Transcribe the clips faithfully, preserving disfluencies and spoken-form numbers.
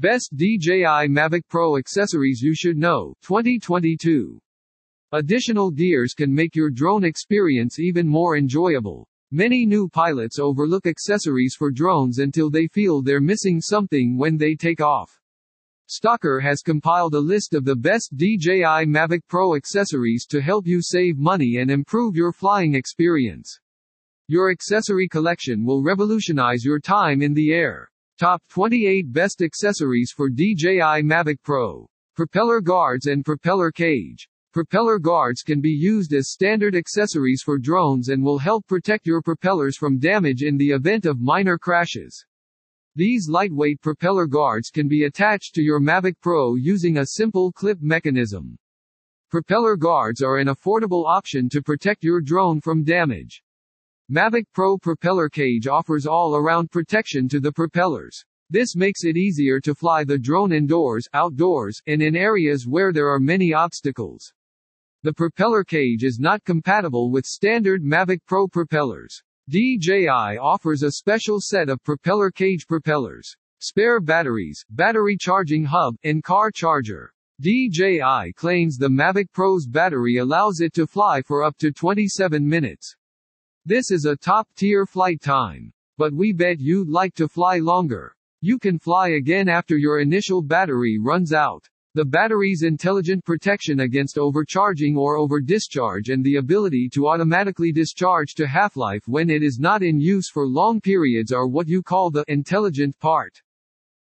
Best D J I Mavic Pro Accessories You Should Know, twenty twenty-two. Additional gears can make your drone experience even more enjoyable. Many new pilots overlook accessories for drones until they feel they're missing something when they take off. Stalker has compiled a list of the best D J I Mavic Pro accessories to help you save money and improve your flying experience. Your accessory collection will revolutionize your time in the air. Top twenty-eight Best Accessories for D J I Mavic Pro. Propeller guards and propeller cage. Propeller guards can be used as standard accessories for drones and will help protect your propellers from damage in the event of minor crashes. These lightweight propeller guards can be attached to your Mavic Pro using a simple clip mechanism. Propeller guards are an affordable option to protect your drone from damage. Mavic Pro Propeller Cage offers all-around protection to the propellers. This makes it easier to fly the drone indoors, outdoors, and in areas where there are many obstacles. The propeller cage is not compatible with standard Mavic Pro propellers. D J I offers a special set of propeller cage propellers, spare batteries, battery charging hub, and car charger. D J I claims the Mavic Pro's battery allows it to fly for up to twenty-seven minutes. This is a top-tier flight time. But we bet you'd like to fly longer. You can fly again after your initial battery runs out. The battery's intelligent protection against overcharging or over-discharge and the ability to automatically discharge to half-life when it is not in use for long periods are what you call the intelligent part.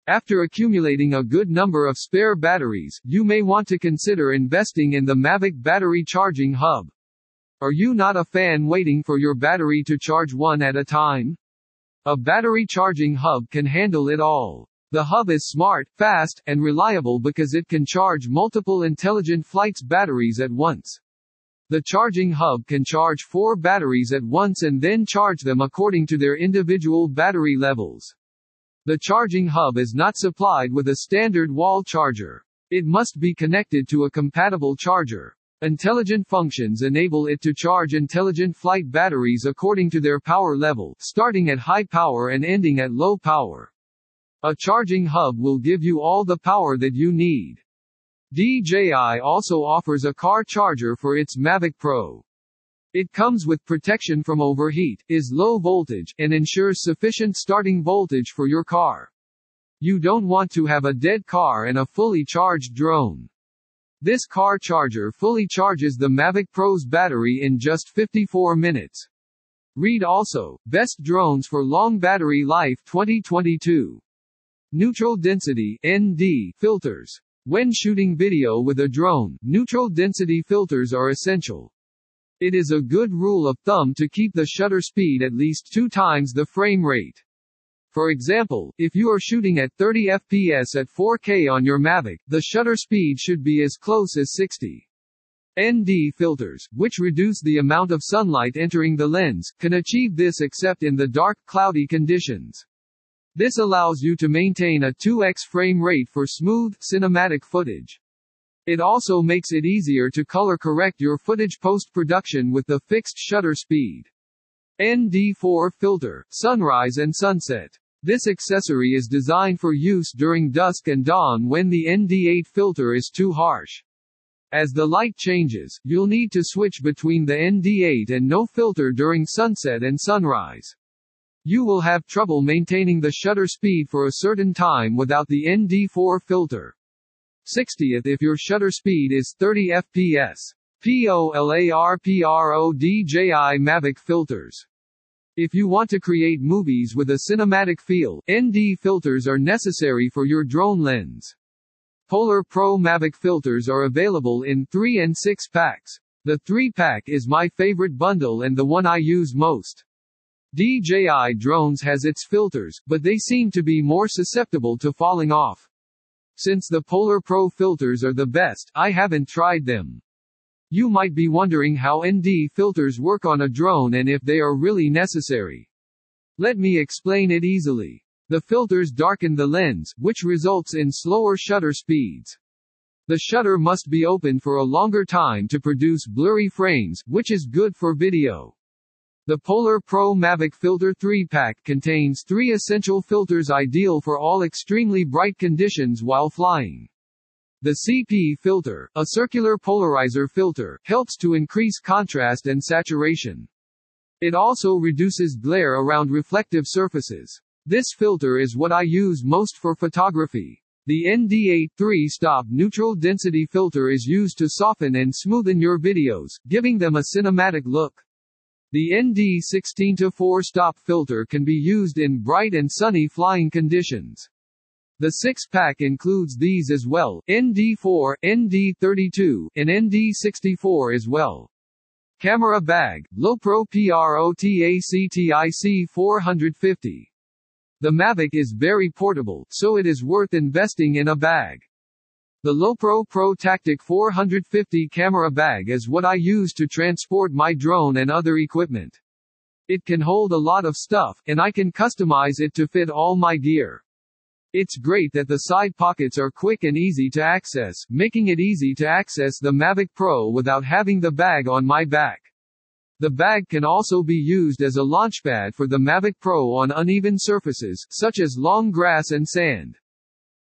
After accumulating a good number of spare batteries, you may want to consider investing in the Mavic battery charging hub. Are you not a fan waiting for your battery to charge one at a time? A battery charging hub can handle it all. The hub is smart, fast, and reliable because it can charge multiple intelligent flights batteries at once. The charging hub can charge four batteries at once and then charge them according to their individual battery levels. The charging hub is not supplied with a standard wall charger. It must be connected to a compatible charger. Intelligent functions enable it to charge intelligent flight batteries according to their power level, starting at high power and ending at low power. A charging hub will give you all the power that you need. D J I also offers a car charger for its Mavic Pro. It comes with protection from overheat, is low voltage, and ensures sufficient starting voltage for your car. You don't want to have a dead car and a fully charged drone. This car charger fully charges the Mavic Pro's battery in just fifty-four minutes. Read also, Best Drones for Long Battery Life twenty twenty-two. Neutral density (N D) filters. When shooting video with a drone, neutral density filters are essential. It is a good rule of thumb to keep the shutter speed at least two times the frame rate. For example, if you are shooting at thirty F P S at four K on your Mavic, the shutter speed should be as close as sixty. N D filters, which reduce the amount of sunlight entering the lens, can achieve this except in the dark, cloudy conditions. This allows you to maintain a two X frame rate for smooth, cinematic footage. It also makes it easier to color correct your footage post-production with the fixed shutter speed. N D four filter, sunrise and sunset. This accessory is designed for use during dusk and dawn when the N D eight filter is too harsh. As the light changes, you'll need to switch between the N D eight and no filter during sunset and sunrise. You will have trouble maintaining the shutter speed for a certain time without the N D four filter. sixtieth if your shutter speed is thirty F P S. POLARPRO D J I Mavic filters. If you want to create movies with a cinematic feel, N D filters are necessary for your drone lens. PolarPro Mavic filters are available in three and six packs. The three pack is my favorite bundle and the one I use most. D J I Drones has its filters, but they seem to be more susceptible to falling off. Since the PolarPro filters are the best, I haven't tried them. You might be wondering how N D filters work on a drone and if they are really necessary. Let me explain it easily. The filters darken the lens, which results in slower shutter speeds. The shutter must be opened for a longer time to produce blurry frames, which is good for video. The PolarPro Mavic Filter three pack contains three essential filters ideal for all extremely bright conditions while flying. The C P filter, a circular polarizer filter, helps to increase contrast and saturation. It also reduces glare around reflective surfaces. This filter is what I use most for photography. The N D A three stop neutral density filter is used to soften and smoothen your videos, giving them a cinematic look. The N D sixteen to four stop filter can be used in bright and sunny flying conditions. The six pack includes these as well, N D four, N D thirty-two, and N D sixty-four as well. Camera Bag, Lowepro ProTactic four fifty. The Mavic is very portable, so it is worth investing in a bag. The Lowepro ProTactic four fifty camera bag is what I use to transport my drone and other equipment. It can hold a lot of stuff, and I can customize it to fit all my gear. It's great that the side pockets are quick and easy to access, making it easy to access the Mavic Pro without having the bag on my back. The bag can also be used as a launchpad for the Mavic Pro on uneven surfaces, such as long grass and sand.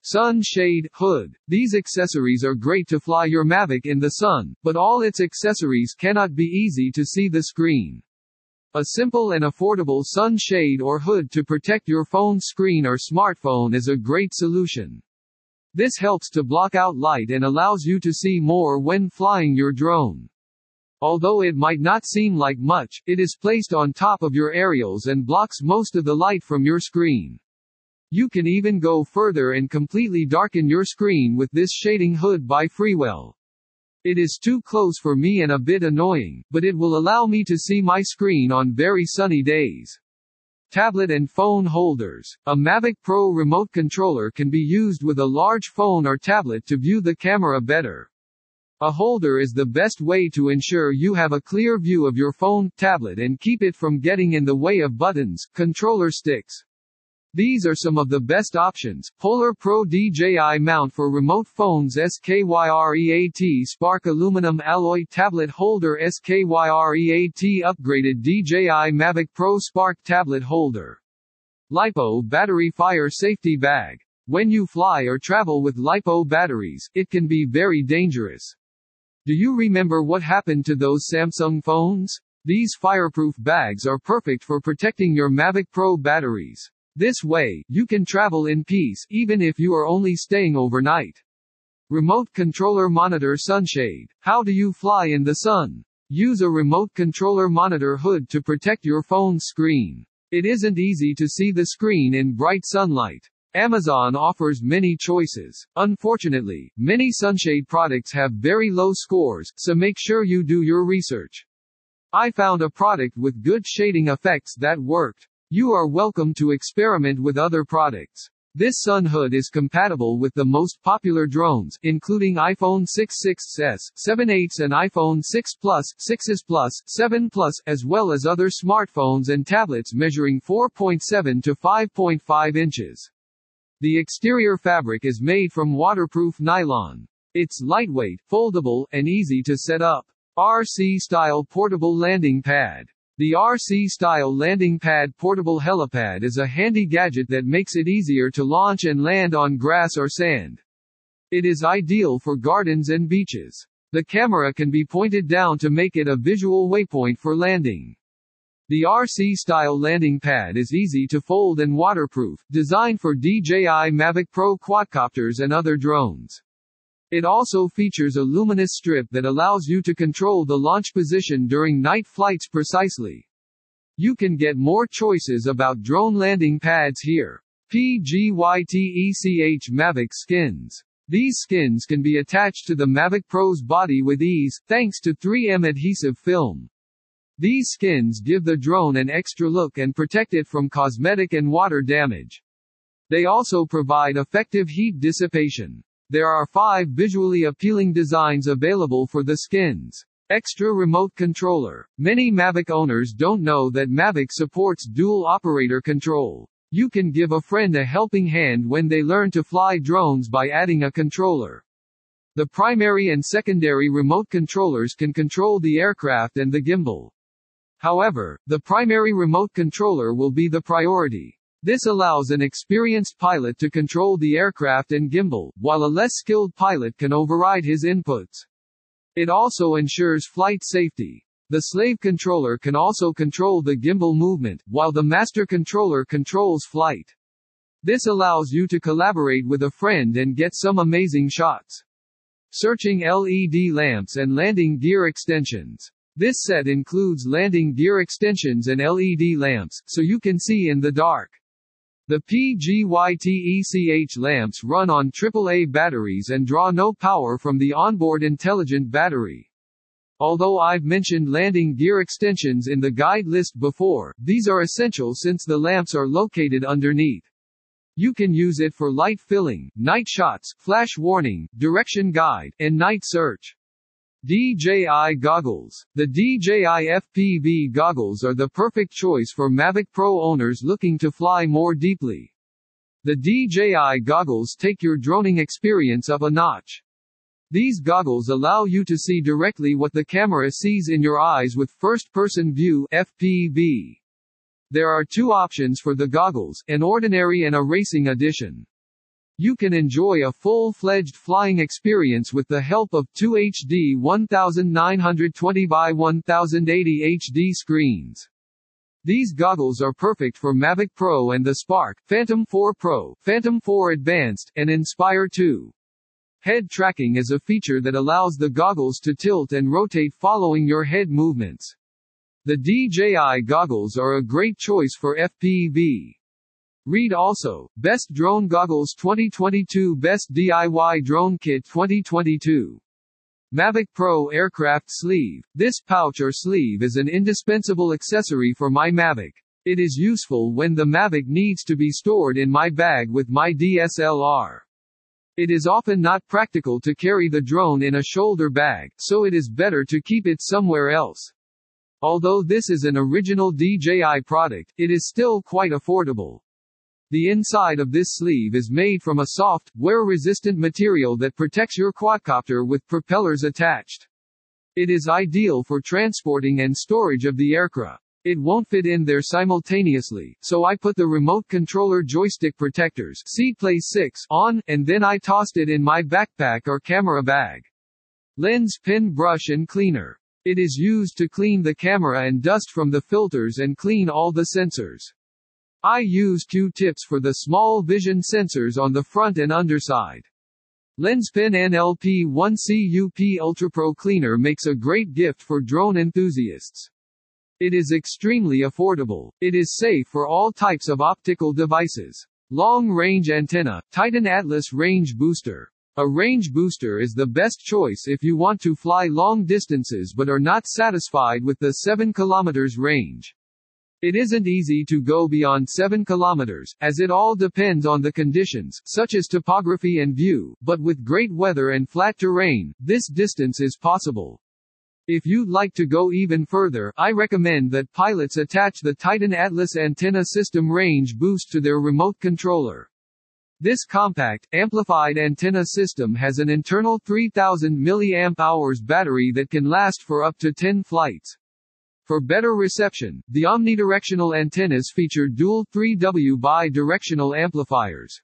Sun shade, hood. These accessories are great to fly your Mavic in the sun, but all its accessories cannot be easy to see the screen. A simple and affordable sun shade or hood to protect your phone screen or smartphone is a great solution. This helps to block out light and allows you to see more when flying your drone. Although it might not seem like much, it is placed on top of your aerials and blocks most of the light from your screen. You can even go further and completely darken your screen with this shading hood by Freewell. It is too close for me and a bit annoying, but it will allow me to see my screen on very sunny days. Tablet and phone holders. A Mavic Pro remote controller can be used with a large phone or tablet to view the camera better. A holder is the best way to ensure you have a clear view of your phone, tablet and keep it from getting in the way of buttons, controller sticks. These are some of the best options. PolarPro D J I Mount for Remote Phones SKYREAT Spark Aluminum Alloy Tablet Holder SKYREAT Upgraded D J I Mavic Pro Spark Tablet Holder. LiPo Battery Fire Safety Bag. When you fly or travel with LiPo batteries, it can be very dangerous. Do you remember what happened to those Samsung phones? These fireproof bags are perfect for protecting your Mavic Pro batteries. This way, you can travel in peace, even if you are only staying overnight. Remote controller monitor sunshade. How do you fly in the sun? Use a remote controller monitor hood to protect your phone's screen. It isn't easy to see the screen in bright sunlight. Amazon offers many choices. Unfortunately, many sunshade products have very low scores, so make sure you do your research. I found a product with good shading effects that worked. You are welcome to experiment with other products. This sun hood is compatible with the most popular drones, including iPhone six, six S, seven, eight and iPhone six Plus, six S Plus, seven Plus, as well as other smartphones and tablets measuring four point seven to five point five inches. The exterior fabric is made from waterproof nylon. It's lightweight, foldable, and easy to set up. R C-style portable landing pad. The R C-style landing pad portable helipad is a handy gadget that makes it easier to launch and land on grass or sand. It is ideal for gardens and beaches. The camera can be pointed down to make it a visual waypoint for landing. The R C-style landing pad is easy to fold and waterproof, designed for D J I Mavic Pro quadcopters and other drones. It also features a luminous strip that allows you to control the launch position during night flights precisely. You can get more choices about drone landing pads here. P G Y T E C H Mavic Skins. These skins can be attached to the Mavic Pro's body with ease, thanks to three M adhesive film. These skins give the drone an extra look and protect it from cosmetic and water damage. They also provide effective heat dissipation. There are five visually appealing designs available for the skins. Extra remote controller. Many Mavic owners don't know that Mavic supports dual operator control. You can give a friend a helping hand when they learn to fly drones by adding a controller. The primary and secondary remote controllers can control the aircraft and the gimbal. However, the primary remote controller will be the priority. This allows an experienced pilot to control the aircraft and gimbal, while a less skilled pilot can override his inputs. It also ensures flight safety. The slave controller can also control the gimbal movement, while the master controller controls flight. This allows you to collaborate with a friend and get some amazing shots. Searching L E D lamps and landing gear extensions. This set includes landing gear extensions and L E D lamps, so you can see in the dark. The P G Y TECH lamps run on triple A batteries and draw no power from the onboard intelligent battery. Although I've mentioned landing gear extensions in the guide list before, these are essential since the lamps are located underneath. You can use it for light filling, night shots, flash warning, direction guide, and night search. D J I Goggles. The D J I F P V goggles are the perfect choice for Mavic Pro owners looking to fly more deeply. The D J I goggles take your droning experience up a notch. These goggles allow you to see directly what the camera sees in your eyes with first-person view F P V. There are two options for the goggles, an ordinary and a racing edition. You can enjoy a full-fledged flying experience with the help of two H D nineteen twenty by ten eighty H D screens. These goggles are perfect for Mavic Pro and the Spark, Phantom four Pro, Phantom four Advanced, and Inspire two. Head tracking is a feature that allows the goggles to tilt and rotate following your head movements. The D J I goggles are a great choice for F P V. Read also, Best Drone Goggles twenty twenty-two, Best D I Y Drone Kit twenty twenty-two. Mavic Pro Aircraft Sleeve. This pouch or sleeve is an indispensable accessory for my Mavic. It is useful when the Mavic needs to be stored in my bag with my D S L R. It is often not practical to carry the drone in a shoulder bag, so it is better to keep it somewhere else. Although this is an original D J I product, it is still quite affordable. The inside of this sleeve is made from a soft, wear-resistant material that protects your quadcopter with propellers attached. It is ideal for transporting and storage of the aircraft. It won't fit in there simultaneously, so I put the remote controller joystick protectors C Play six on, and then I tossed it in my backpack or camera bag. LensPen brush and cleaner. It is used to clean the camera and dust from the filters and clean all the sensors. I use Q-tips for the small vision sensors on the front and underside. LensPen N L P one C U P UltraPro Cleaner makes a great gift for drone enthusiasts. It is extremely affordable. It is safe for all types of optical devices. Long-range antenna, Titan Atlas range booster. A range booster is the best choice if you want to fly long distances but are not satisfied with the seven kilometers range. It isn't easy to go beyond seven kilometers, as it all depends on the conditions, such as topography and view, but with great weather and flat terrain, this distance is possible. If you'd like to go even further, I recommend that pilots attach the Titan Atlas antenna system range boost to their remote controller. This compact, amplified antenna system has an internal three thousand milliamp hour battery that can last for up to ten flights. For better reception, the omnidirectional antennas feature dual three watt bidirectional amplifiers.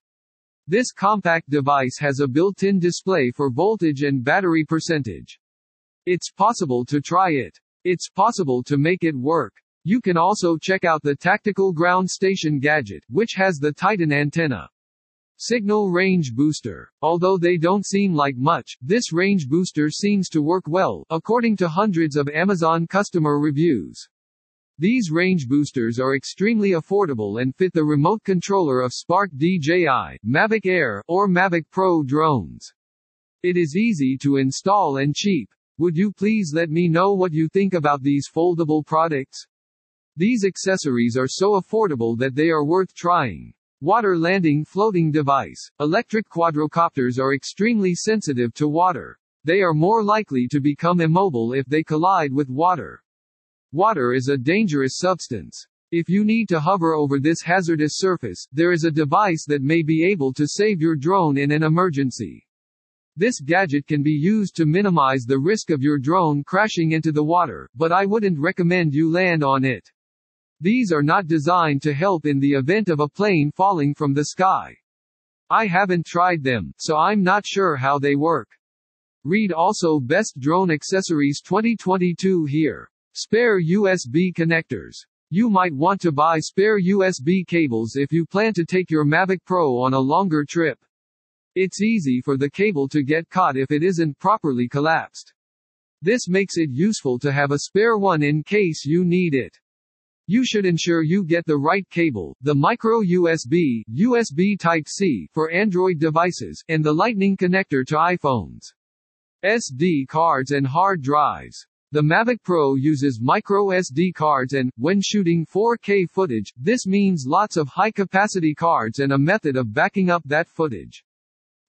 This compact device has a built-in display for voltage and battery percentage. It's possible to try it. It's possible to make it work. You can also check out the Tactical Ground Station gadget, which has the Titan antenna. Signal range booster. Although they don't seem like much, this range booster seems to work well, according to hundreds of Amazon customer reviews. These range boosters are extremely affordable and fit the remote controller of Spark D J I, Mavic Air, or Mavic Pro drones. It is easy to install and cheap. Would you please let me know what you think about these foldable products? These accessories are so affordable that they are worth trying. Water landing floating device. Electric quadrocopters are extremely sensitive to water. They are more likely to become immobile if they collide with water. Water is a dangerous substance. If you need to hover over this hazardous surface, there is a device that may be able to save your drone in an emergency. This gadget can be used to minimize the risk of your drone crashing into the water, but I wouldn't recommend you land on it. These are not designed to help in the event of a plane falling from the sky. I haven't tried them, so I'm not sure how they work. Read also Best Drone Accessories twenty twenty-two here. Spare U S B connectors. You might want to buy spare U S B cables if you plan to take your Mavic Pro on a longer trip. It's easy for the cable to get caught if it isn't properly collapsed. This makes it useful to have a spare one in case you need it. You should ensure you get the right cable, the micro U S B, U S B Type-C for Android devices, and the Lightning connector to iPhones, S D cards and hard drives. The Mavic Pro uses micro S D cards and, when shooting four K footage, this means lots of high-capacity cards and a method of backing up that footage.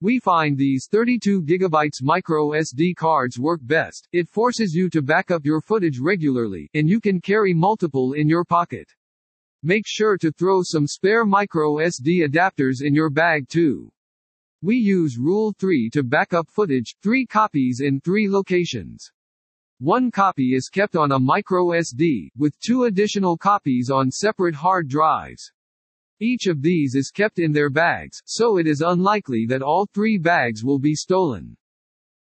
We find these thirty-two gigabyte micro S D cards work best. It forces you to back up your footage regularly, and you can carry multiple in your pocket. Make sure to throw some spare micro S D adapters in your bag too. We use Rule three to back up footage, three copies in three locations. One copy is kept on a microSD, with two additional copies on separate hard drives. Each of these is kept in their bags, so it is unlikely that all three bags will be stolen.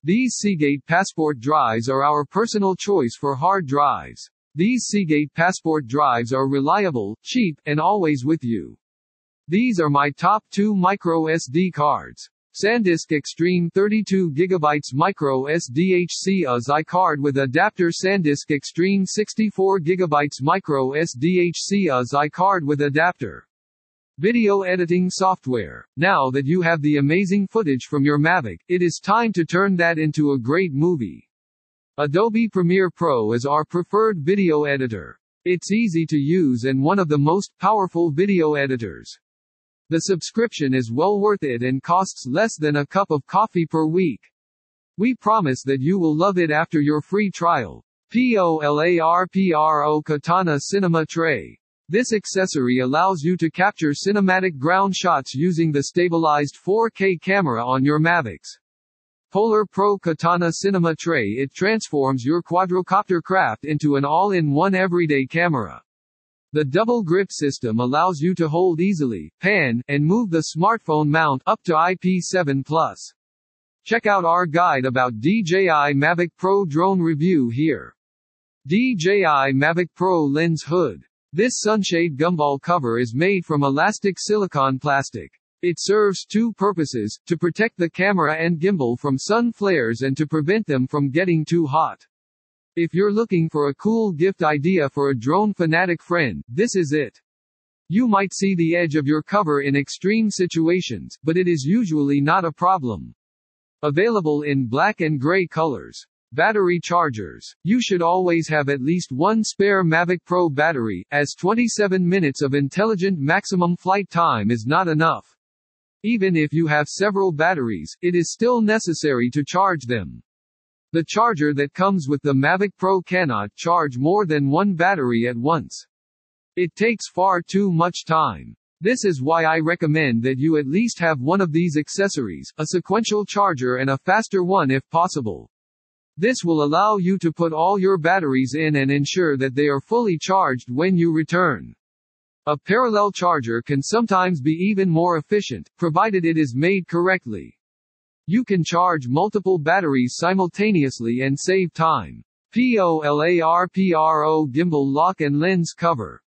These Seagate Passport drives are our personal choice for hard drives. These Seagate Passport drives are reliable, cheap, and always with you. These are my top two microSD cards. SanDisk Extreme thirty-two gigabyte micro S D H C A S I card with adapter. SanDisk Extreme sixty-four gigabyte micro S D H C A S I card with adapter. Video editing software. Now that you have the amazing footage from your Mavic, it is time to turn that into a great movie. Adobe Premiere Pro is our preferred video editor. It's easy to use and one of the most powerful video editors. The subscription is well worth it and costs less than a cup of coffee per week. We promise that you will love it after your free trial. PolarPro Katana Cinema Tray. This accessory allows you to capture cinematic ground shots using the stabilized four K camera on your Mavics. PolarPro Katana Cinema Tray. It transforms your quadrocopter craft into an all-in-one everyday camera. The double grip system allows you to hold easily, pan, and move the smartphone mount up to I P seven plus. Check out our guide about D J I Mavic Pro drone review here. D J I Mavic Pro lens hood. This sunshade gumball cover is made from elastic silicone plastic. It serves two purposes, to protect the camera and gimbal from sun flares and to prevent them from getting too hot. If you're looking for a cool gift idea for a drone fanatic friend, this is it. You might see the edge of your cover in extreme situations, but it is usually not a problem. Available in black and gray colors. Battery chargers. You should always have at least one spare Mavic Pro battery, as twenty-seven minutes of intelligent maximum flight time is not enough. Even if you have several batteries, it is still necessary to charge them. The charger that comes with the Mavic Pro cannot charge more than one battery at once. It takes far too much time. This is why I recommend that you at least have one of these accessories, a sequential charger and a faster one if possible. This will allow you to put all your batteries in and ensure that they are fully charged when you return. A parallel charger can sometimes be even more efficient, provided it is made correctly. You can charge multiple batteries simultaneously and save time. PolarPro gimbal lock and lens cover.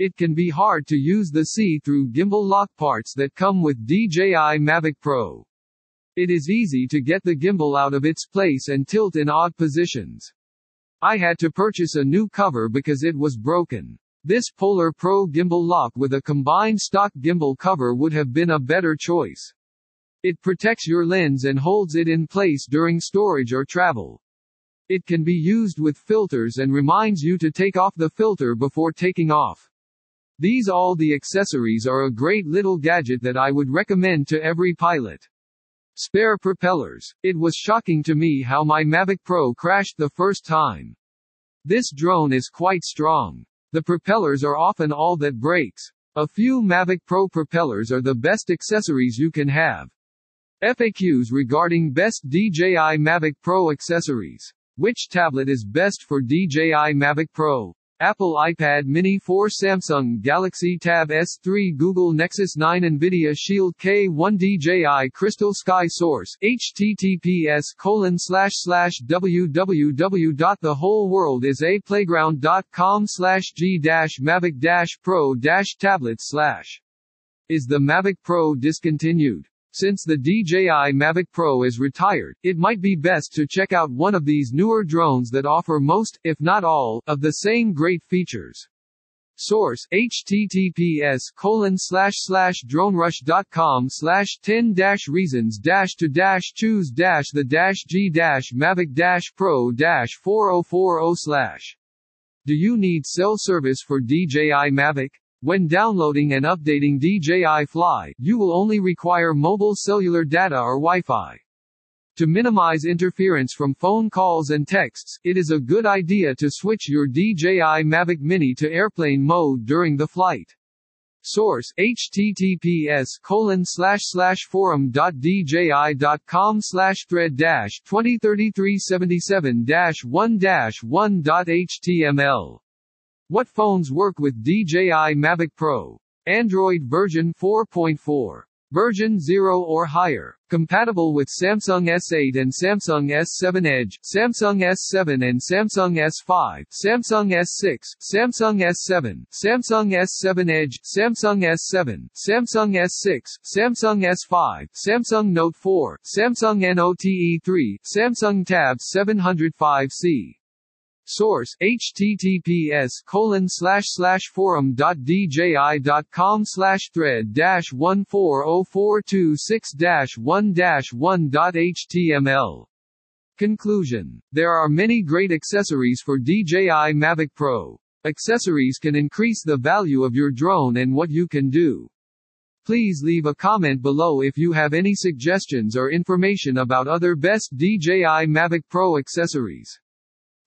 It can be hard to use the see-through gimbal lock parts that come with D J I Mavic Pro. It is easy to get the gimbal out of its place and tilt in odd positions. I had to purchase a new cover because it was broken. This PolarPro gimbal lock with a combined stock gimbal cover would have been a better choice. It protects your lens and holds it in place during storage or travel. It can be used with filters and reminds you to take off the filter before taking off. These all the accessories are a great little gadget that I would recommend to every pilot. Spare propellers. It was shocking to me how my Mavic Pro crashed the first time. This drone is quite strong. The propellers are often all that breaks. A few Mavic Pro propellers are the best accessories you can have. F A Qs regarding best D J I Mavic Pro accessories. Which tablet is best for D J I Mavic Pro? Apple iPad Mini four, Samsung Galaxy Tab S three, Google Nexus nine, Nvidia Shield K one, D J I Crystal Sky Source, H T T P S colon slash slash w w w dot the whole world is a playground dot com slash g dash mavic dash pro dash tablet slash. Is the Mavic Pro discontinued? Since the D J I Mavic Pro is retired, it might be best to check out one of these newer drones that offer most, if not all, of the same great features. Source, h t t p s colon slash slash dronerush dot com slash ten dash reasons dash to dash choose dash the dash g dash mavic dash pro dash four oh four oh slash. Do you need cell service for D J I Mavic? When downloading and updating D J I Fly, you will only require mobile cellular data or Wi-Fi. To minimize interference from phone calls and texts, it is a good idea to switch your D J I Mavic Mini to airplane mode during the flight. Source, h t t p s colon slash slash forum dot d j i dot com slash thread dash two thousand thirty-three seventy-seven dash one dash one dot h t m l. What phones work with D J I Mavic Pro? Android version four point four. Version zero or higher. Compatible with Samsung S eight and Samsung S seven Edge, Samsung S seven and Samsung S five, Samsung S six, Samsung S seven, Samsung S seven Edge, Samsung S seven, Samsung S six, Samsung S five, Samsung Note four, Samsung Note three, Samsung Tab seven oh five C. Source, h t t p s colon slash slash forum dot d j i dot com slash thread dash one four oh four two six dash one dash one dot h t m l. Conclusion. There are many great accessories for D J I Mavic Pro. Accessories can increase the value of your drone and what you can do. Please leave a comment below if you have any suggestions or information about other best D J I Mavic Pro accessories.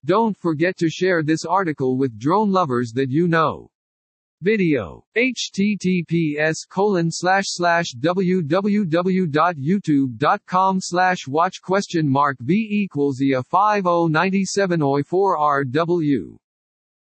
Don't forget to share this article with drone lovers that you know. Video. h t t p s colon slash slash w w w dot youtube dot com slash watch question mark v equals e a five oh nine seven o four r w